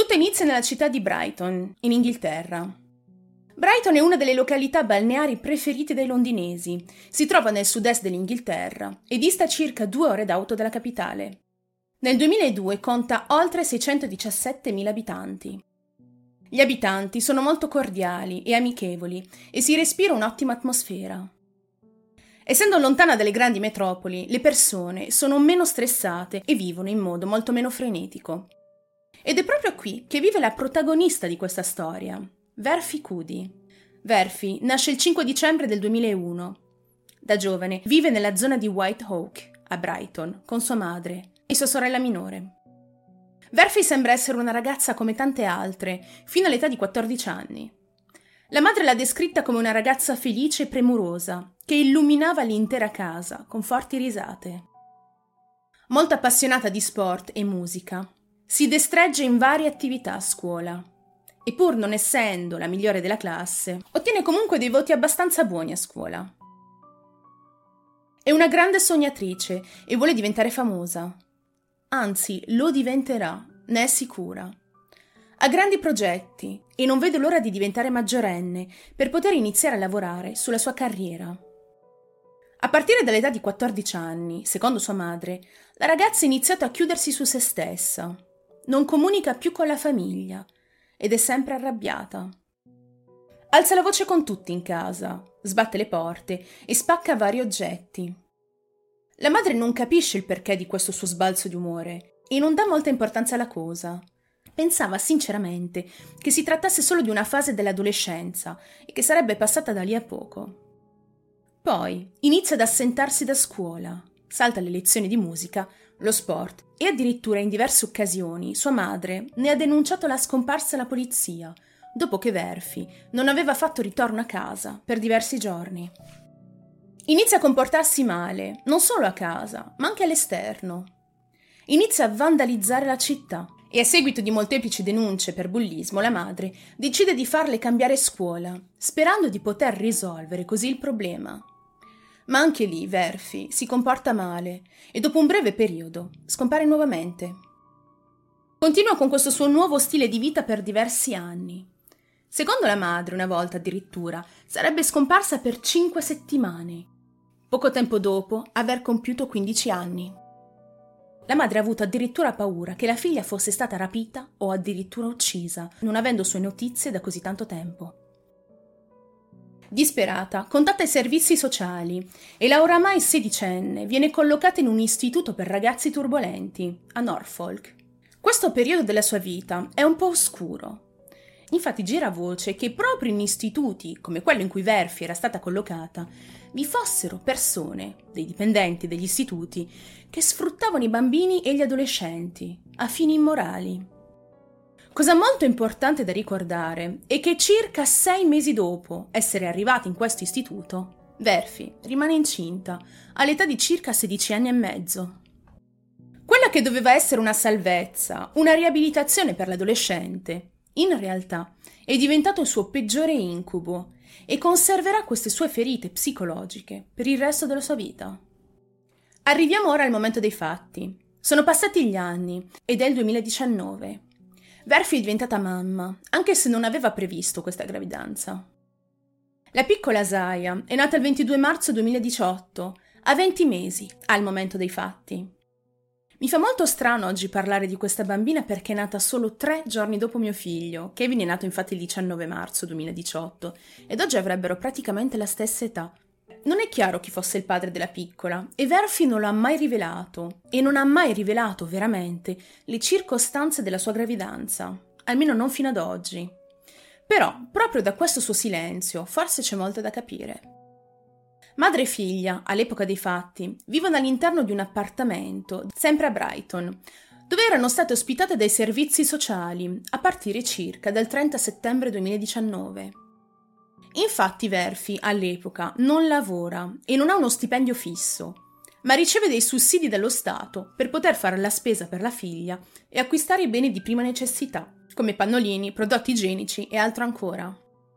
Tutto inizia nella città di Brighton, in Inghilterra. Brighton è una delle località balneari preferite dai londinesi. Si trova nel sud-est dell'Inghilterra e dista circa 2 ore d'auto dalla capitale. Nel 2002 conta oltre 617.000 abitanti. Gli abitanti sono molto cordiali e amichevoli e si respira un'ottima atmosfera. Essendo lontana dalle grandi metropoli, le persone sono meno stressate e vivono in modo molto meno frenetico. Ed è proprio qui che vive la protagonista di questa storia, Verphy Kudi. Verphy nasce il 5 dicembre del 2001. Da giovane vive nella zona di White Hawk, a Brighton, con sua madre e sua sorella minore. Verphy sembra essere una ragazza come tante altre, fino all'età di 14 anni. La madre l'ha descritta come una ragazza felice e premurosa, che illuminava l'intera casa con forti risate. Molto appassionata di sport e musica, si destreggia in varie attività a scuola e pur non essendo la migliore della classe, ottiene comunque dei voti abbastanza buoni a scuola. È una grande sognatrice e vuole diventare famosa. Anzi, lo diventerà, ne è sicura. Ha grandi progetti e non vede l'ora di diventare maggiorenne per poter iniziare a lavorare sulla sua carriera. A partire dall'età di 14 anni, secondo sua madre, la ragazza ha iniziato a chiudersi su se stessa. Non comunica più con la famiglia ed è sempre arrabbiata. Alza la voce con tutti in casa, sbatte le porte e spacca vari oggetti. La madre non capisce il perché di questo suo sbalzo di umore e non dà molta importanza alla cosa. Pensava sinceramente che si trattasse solo di una fase dell'adolescenza e che sarebbe passata da lì a poco. Poi inizia ad assentarsi da scuola, salta le lezioni di musica, lo sport e addirittura in diverse occasioni sua madre ne ha denunciato la scomparsa alla polizia, dopo che Verphy non aveva fatto ritorno a casa per diversi giorni. Inizia a comportarsi male, non solo a casa, ma anche all'esterno. Inizia a vandalizzare la città e a seguito di molteplici denunce per bullismo, la madre decide di farle cambiare scuola, sperando di poter risolvere così il problema. Ma anche lì Verphy si comporta male e dopo un breve periodo scompare nuovamente. Continua con questo suo nuovo stile di vita per diversi anni. Secondo la madre, una volta addirittura, sarebbe scomparsa per 5 settimane, poco tempo dopo aver compiuto 15 anni. La madre ha avuto addirittura paura che la figlia fosse stata rapita o addirittura uccisa, non avendo sue notizie da così tanto tempo. Disperata, contatta i servizi sociali e la oramai sedicenne viene collocata in un istituto per ragazzi turbolenti, a Norfolk. Questo periodo della sua vita è un po' oscuro. Infatti gira voce che proprio in istituti, come quello in cui Verphy era stata collocata, vi fossero persone, dei dipendenti degli istituti, che sfruttavano i bambini e gli adolescenti, a fini immorali. Cosa molto importante da ricordare è che circa 6 mesi dopo essere arrivati in questo istituto, Verphy rimane incinta, all'età di circa 16 anni e mezzo. Quella che doveva essere una salvezza, una riabilitazione per l'adolescente, in realtà è diventato il suo peggiore incubo e conserverà queste sue ferite psicologiche per il resto della sua vita. Arriviamo ora al momento dei fatti. Sono passati gli anni ed è il 2019. Verphy è diventata mamma, anche se non aveva previsto questa gravidanza. La piccola Asaia è nata il 22 marzo 2018, a 20 mesi al momento dei fatti. Mi fa molto strano oggi parlare di questa bambina perché è nata solo 3 giorni dopo mio figlio. Kevin è nato infatti il 19 marzo 2018 ed oggi avrebbero praticamente la stessa età. Non è chiaro chi fosse il padre della piccola e Verphy non lo ha mai rivelato e non ha mai rivelato veramente le circostanze della sua gravidanza, almeno non fino ad oggi. Però proprio da questo suo silenzio forse c'è molto da capire. Madre e figlia, all'epoca dei fatti, vivono all'interno di un appartamento, sempre a Brighton, dove erano state ospitate dai servizi sociali, a partire circa dal 30 settembre 2019. Infatti Verphy, all'epoca, non lavora e non ha uno stipendio fisso, ma riceve dei sussidi dallo Stato per poter fare la spesa per la figlia e acquistare i beni di prima necessità, come pannolini, prodotti igienici e altro ancora.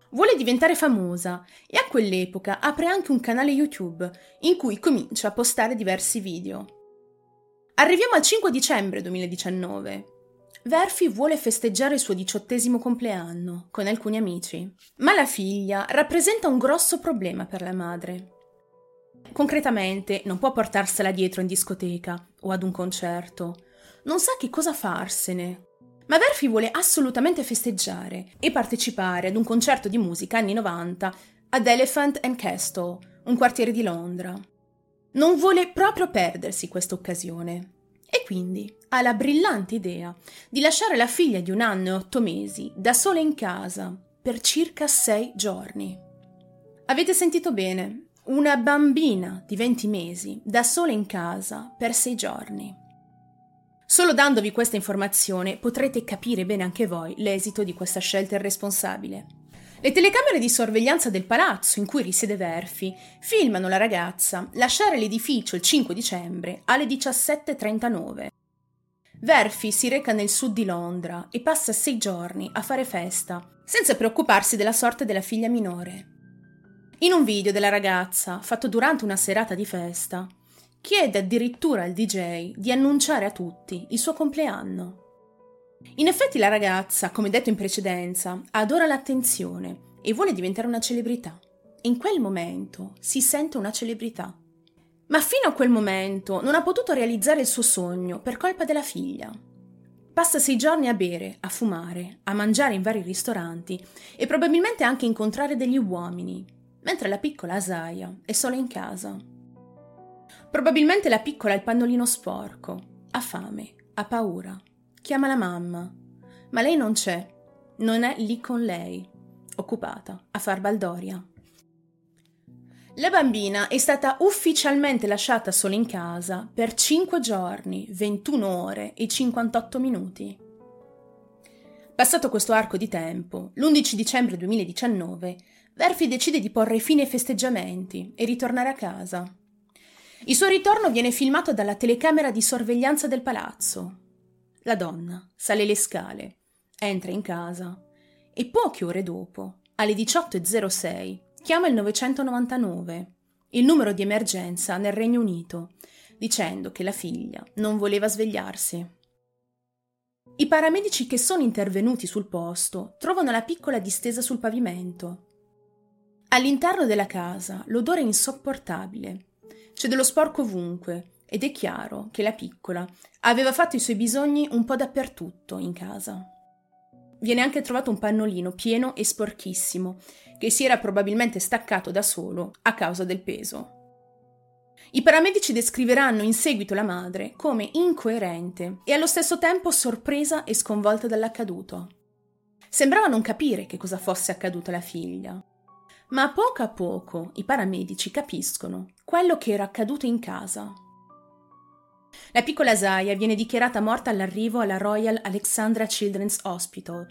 Vuole diventare famosa e a quell'epoca apre anche un canale YouTube in cui comincia a postare diversi video. Arriviamo al 5 dicembre 2019. Verphy vuole festeggiare il suo 18° compleanno con alcuni amici, ma la figlia rappresenta un grosso problema per la madre. Concretamente non può portarsela dietro in discoteca o ad un concerto, non sa che cosa farsene. Ma Verphy vuole assolutamente festeggiare e partecipare ad un concerto di musica anni 90 ad Elephant and Castle, un quartiere di Londra. Non vuole proprio perdersi questa occasione e quindi ha la brillante idea di lasciare la figlia di 1 anno e 8 mesi da sola in casa per circa 6 giorni. Avete sentito bene? Una bambina di 20 mesi da sola in casa per 6 giorni. Solo dandovi questa informazione potrete capire bene anche voi l'esito di questa scelta irresponsabile. Le telecamere di sorveglianza del palazzo in cui risiede Verphy filmano la ragazza lasciare l'edificio il 5 dicembre alle 17:39. Verphy si reca nel sud di Londra e passa 6 giorni a fare festa, senza preoccuparsi della sorte della figlia minore. In un video della ragazza, fatto durante una serata di festa, chiede addirittura al DJ di annunciare a tutti il suo compleanno. In effetti la ragazza, come detto in precedenza, adora l'attenzione e vuole diventare una celebrità. In quel momento si sente una celebrità. Ma fino a quel momento non ha potuto realizzare il suo sogno per colpa della figlia. Passa 6 giorni a bere, a fumare, a mangiare in vari ristoranti e probabilmente anche incontrare degli uomini, mentre la piccola Asaia è sola in casa. Probabilmente la piccola ha il pannolino sporco, ha fame, ha paura, chiama la mamma, ma lei non c'è, non è lì con lei, occupata a far baldoria. La bambina è stata ufficialmente lasciata sola in casa per 5 giorni, 21 ore e 58 minuti. Passato questo arco di tempo, l'11 dicembre 2019, Verphy decide di porre fine ai festeggiamenti e ritornare a casa. Il suo ritorno viene filmato dalla telecamera di sorveglianza del palazzo. La donna sale le scale, entra in casa e poche ore dopo, alle 18:06, chiama il 999, il numero di emergenza nel Regno Unito, dicendo che la figlia non voleva svegliarsi. I paramedici che sono intervenuti sul posto trovano la piccola distesa sul pavimento. All'interno della casa l'odore è insopportabile. C'è dello sporco ovunque ed è chiaro che la piccola aveva fatto i suoi bisogni un po' dappertutto in casa. Viene anche trovato un pannolino pieno e sporchissimo che si era probabilmente staccato da solo a causa del peso. I paramedici descriveranno in seguito la madre come incoerente e allo stesso tempo sorpresa e sconvolta dall'accaduto. Sembrava non capire che cosa fosse accaduto alla figlia. Ma a poco i paramedici capiscono quello che era accaduto in casa. La piccola Zaya viene dichiarata morta all'arrivo alla Royal Alexandra Children's Hospital.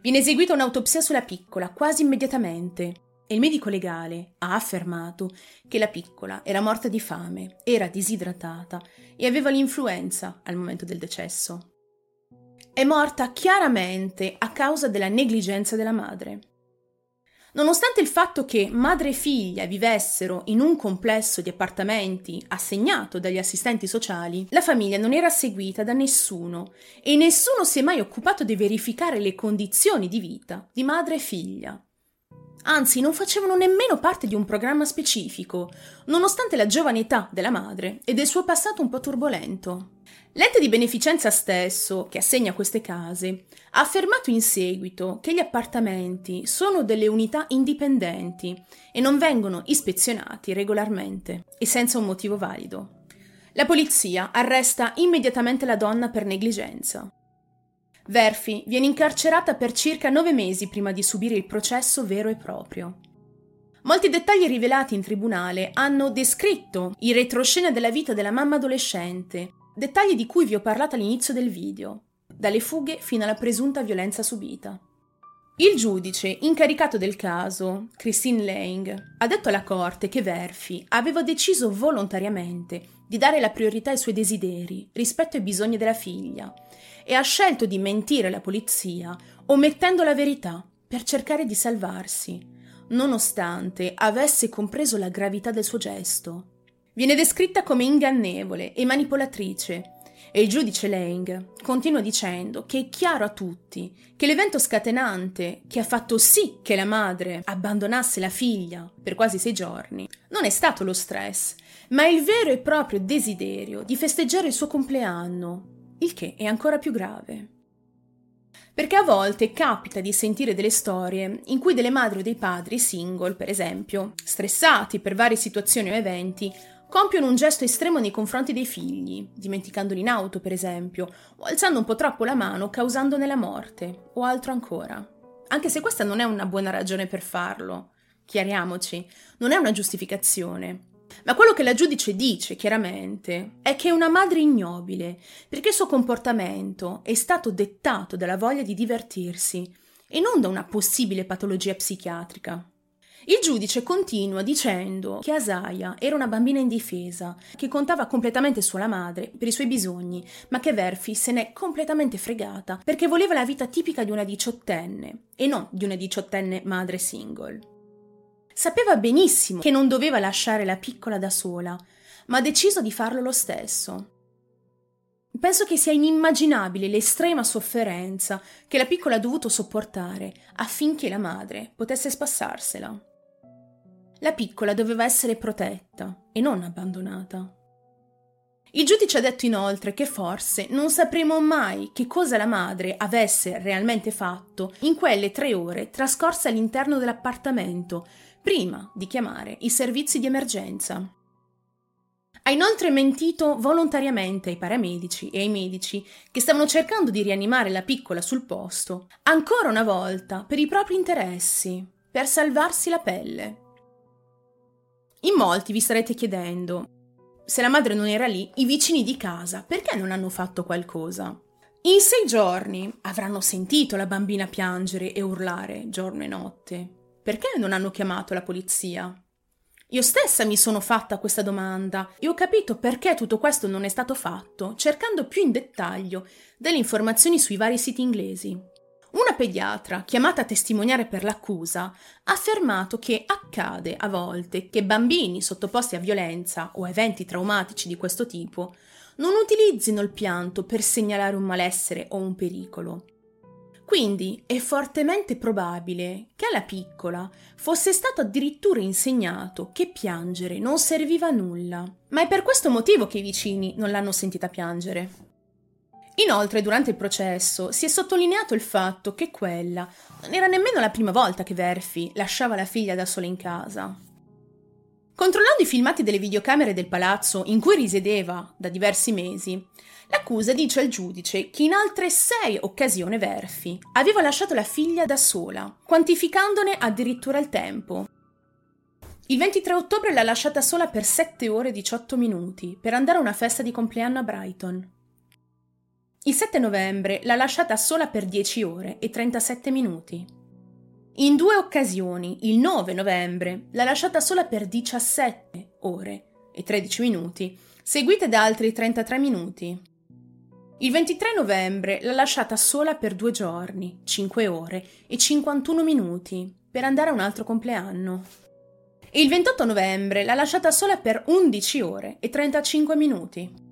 Viene eseguita un'autopsia sulla piccola quasi immediatamente e il medico legale ha affermato che la piccola era morta di fame, era disidratata e aveva l'influenza al momento del decesso. È morta chiaramente a causa della negligenza della madre. Nonostante il fatto che madre e figlia vivessero in un complesso di appartamenti assegnato dagli assistenti sociali, la famiglia non era seguita da nessuno e nessuno si è mai occupato di verificare le condizioni di vita di madre e figlia. Anzi, non facevano nemmeno parte di un programma specifico, nonostante la giovane età della madre e del suo passato un po' turbolento. L'ente di beneficenza stesso, che assegna queste case, ha affermato in seguito che gli appartamenti sono delle unità indipendenti e non vengono ispezionati regolarmente e senza un motivo valido. La polizia arresta immediatamente la donna per negligenza. Verphy viene incarcerata per circa 9 mesi prima di subire il processo vero e proprio. Molti dettagli rivelati in tribunale hanno descritto i retroscena della vita della mamma adolescente, dettagli di cui vi ho parlato all'inizio del video, dalle fughe fino alla presunta violenza subita. Il giudice incaricato del caso, Kristin Lang, ha detto alla corte che Verphy aveva deciso volontariamente di dare la priorità ai suoi desideri rispetto ai bisogni della figlia e ha scelto di mentire alla polizia omettendo la verità per cercare di salvarsi, nonostante avesse compreso la gravità del suo gesto. Viene descritta come ingannevole e manipolatrice E il giudice Lang continua dicendo che è chiaro a tutti che l'evento scatenante che ha fatto sì che la madre abbandonasse la figlia per quasi 6 giorni non è stato lo stress, ma il vero e proprio desiderio di festeggiare il suo compleanno, il che è ancora più grave. Perché a volte capita di sentire delle storie in cui delle madri o dei padri single, per esempio, stressati per varie situazioni o eventi, compiono un gesto estremo nei confronti dei figli, dimenticandoli in auto, per esempio, o alzando un po' troppo la mano causandone la morte, o altro ancora. Anche se questa non è una buona ragione per farlo, chiariamoci, non è una giustificazione. Ma quello che la giudice dice, chiaramente, è che è una madre ignobile, perché il suo comportamento è stato dettato dalla voglia di divertirsi e non da una possibile patologia psichiatrica. Il giudice continua dicendo che Asaia era una bambina indifesa, che contava completamente sulla madre per i suoi bisogni, ma che Verphy se n'è completamente fregata perché voleva la vita tipica di una 18enne e non di una 18enne madre single. Sapeva benissimo che non doveva lasciare la piccola da sola, ma ha deciso di farlo lo stesso. Penso che sia inimmaginabile l'estrema sofferenza che la piccola ha dovuto sopportare affinché la madre potesse spassarsela. La piccola doveva essere protetta e non abbandonata. Il giudice ha detto inoltre che forse non sapremo mai che cosa la madre avesse realmente fatto in quelle 3 ore trascorse all'interno dell'appartamento, prima di chiamare i servizi di emergenza. Ha inoltre mentito volontariamente ai paramedici e ai medici che stavano cercando di rianimare la piccola sul posto, ancora una volta per i propri interessi, per salvarsi la pelle. In molti vi starete chiedendo, se la madre non era lì, i vicini di casa perché non hanno fatto qualcosa? In 6 giorni avranno sentito la bambina piangere e urlare giorno e notte. Perché non hanno chiamato la polizia? Io stessa mi sono fatta questa domanda e ho capito perché tutto questo non è stato fatto cercando più in dettaglio delle informazioni sui vari siti inglesi. Una pediatra, chiamata a testimoniare per l'accusa, ha affermato che accade a volte che bambini sottoposti a violenza o eventi traumatici di questo tipo non utilizzino il pianto per segnalare un malessere o un pericolo. Quindi è fortemente probabile che alla piccola fosse stato addirittura insegnato che piangere non serviva a nulla, ma è per questo motivo che i vicini non l'hanno sentita piangere. Inoltre, durante il processo si è sottolineato il fatto che quella non era nemmeno la prima volta che Verphy lasciava la figlia da sola in casa. Controllando i filmati delle videocamere del palazzo in cui risiedeva da diversi mesi, l'accusa dice al giudice che in altre 6 occasioni Verphy aveva lasciato la figlia da sola, quantificandone addirittura il tempo. Il 23 ottobre l'ha lasciata sola per 7 ore e 18 minuti per andare a una festa di compleanno a Brighton. Il 7 novembre l'ha lasciata sola per 10 ore e 37 minuti. In 2 occasioni, il 9 novembre, l'ha lasciata sola per 17 ore e 13 minuti, seguite da altri 33 minuti. Il 23 novembre l'ha lasciata sola per 2 giorni, 5 ore e 51 minuti, per andare a un altro compleanno. E il 28 novembre l'ha lasciata sola per 11 ore e 35 minuti.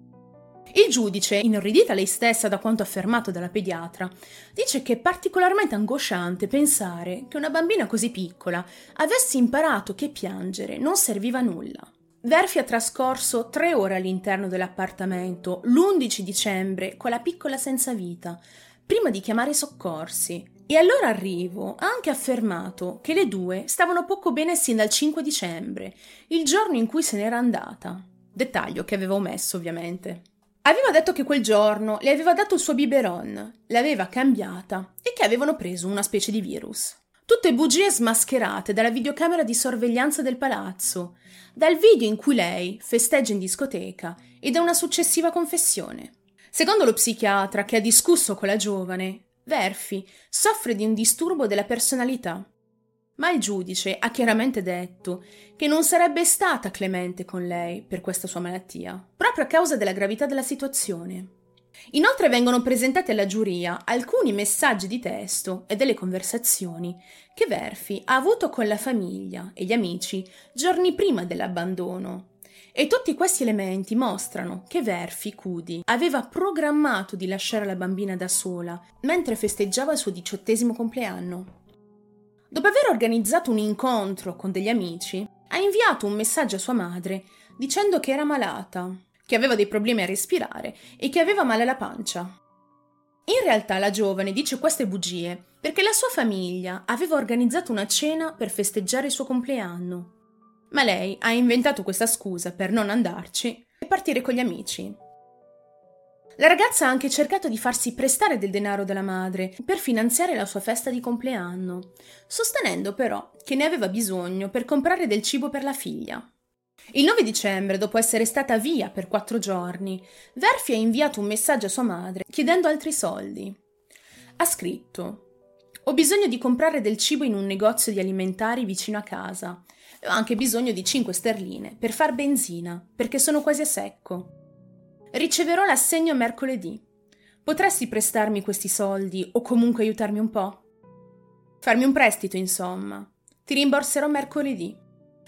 Il giudice, inorridita lei stessa da quanto affermato dalla pediatra, dice che è particolarmente angosciante pensare che una bambina così piccola avesse imparato che piangere non serviva a nulla. Verphy ha trascorso 3 ore all'interno dell'appartamento l'11 dicembre con la piccola senza vita, prima di chiamare i soccorsi, e al loro arrivo ha anche affermato che le 2 stavano poco bene sin dal 5 dicembre, il giorno in cui se n'era andata. Dettaglio che aveva omesso, ovviamente. Aveva detto che quel giorno le aveva dato il suo biberon, l'aveva cambiata e che avevano preso una specie di virus. Tutte bugie smascherate dalla videocamera di sorveglianza del palazzo, dal video in cui lei festeggia in discoteca e da una successiva confessione. Secondo lo psichiatra che ha discusso con la giovane, Verphy soffre di un disturbo della personalità. Ma il giudice ha chiaramente detto che non sarebbe stata clemente con lei per questa sua malattia, proprio a causa della gravità della situazione. Inoltre vengono presentati alla giuria alcuni messaggi di testo e delle conversazioni che Verphy ha avuto con la famiglia e gli amici giorni prima dell'abbandono E tutti questi elementi mostrano che Verphy Kudi aveva programmato di lasciare la bambina da sola mentre festeggiava il suo 18° compleanno. Dopo aver organizzato un incontro con degli amici, ha inviato un messaggio a sua madre dicendo che era malata, che aveva dei problemi a respirare e che aveva male alla pancia. In realtà la giovane dice queste bugie perché la sua famiglia aveva organizzato una cena per festeggiare il suo compleanno, ma lei ha inventato questa scusa per non andarci e partire con gli amici. La ragazza ha anche cercato di farsi prestare del denaro dalla madre per finanziare la sua festa di compleanno, sostenendo però che ne aveva bisogno per comprare del cibo per la figlia. Il 9 dicembre, dopo essere stata via per 4 giorni, Verphy ha inviato un messaggio a sua madre chiedendo altri soldi. Ha scritto: «Ho bisogno di comprare del cibo in un negozio di alimentari vicino a casa. Ho anche bisogno di 5 sterline per far benzina, perché sono quasi a secco. Riceverò l'assegno mercoledì. Potresti prestarmi questi soldi o comunque aiutarmi un po'? Farmi un prestito, insomma. Ti rimborserò mercoledì.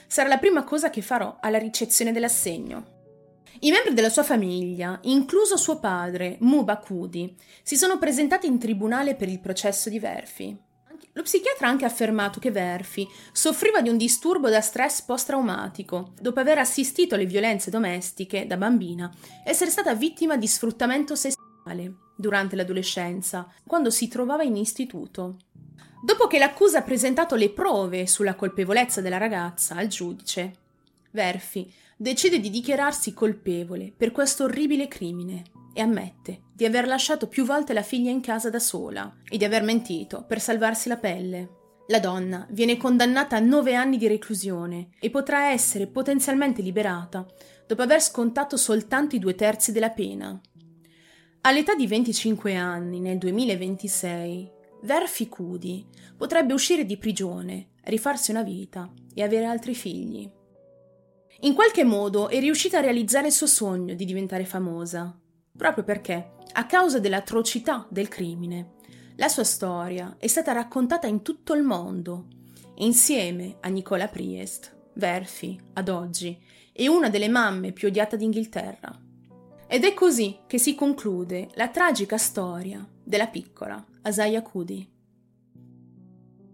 Sarà la prima cosa che farò alla ricezione dell'assegno». I membri della sua famiglia, incluso suo padre, Mubakudi, si sono presentati in tribunale per il processo di Verphy. Lo psichiatra ha anche affermato che Verphy soffriva di un disturbo da stress post-traumatico dopo aver assistito alle violenze domestiche da bambina, essere stata vittima di sfruttamento sessuale durante l'adolescenza, quando si trovava in istituto. Dopo che l'accusa ha presentato le prove sulla colpevolezza della ragazza al giudice, Verphy decide di dichiararsi colpevole per questo orribile crimine e ammette di aver lasciato più volte la figlia in casa da sola e di aver mentito per salvarsi la pelle. La donna viene condannata a 9 anni di reclusione e potrà essere potenzialmente liberata dopo aver scontato soltanto i 2/3 della pena. All'età di 25 anni, nel 2026, Verphy Kudi potrebbe uscire di prigione, rifarsi una vita e avere altri figli. In qualche modo è riuscita a realizzare il suo sogno di diventare famosa, proprio perché, a causa dell'atrocità del crimine, la sua storia è stata raccontata in tutto il mondo e insieme a Nicola Priest, Verphy, ad oggi, è una delle mamme più odiate d'Inghilterra. Ed è così che si conclude la tragica storia della piccola Asiah Kudi.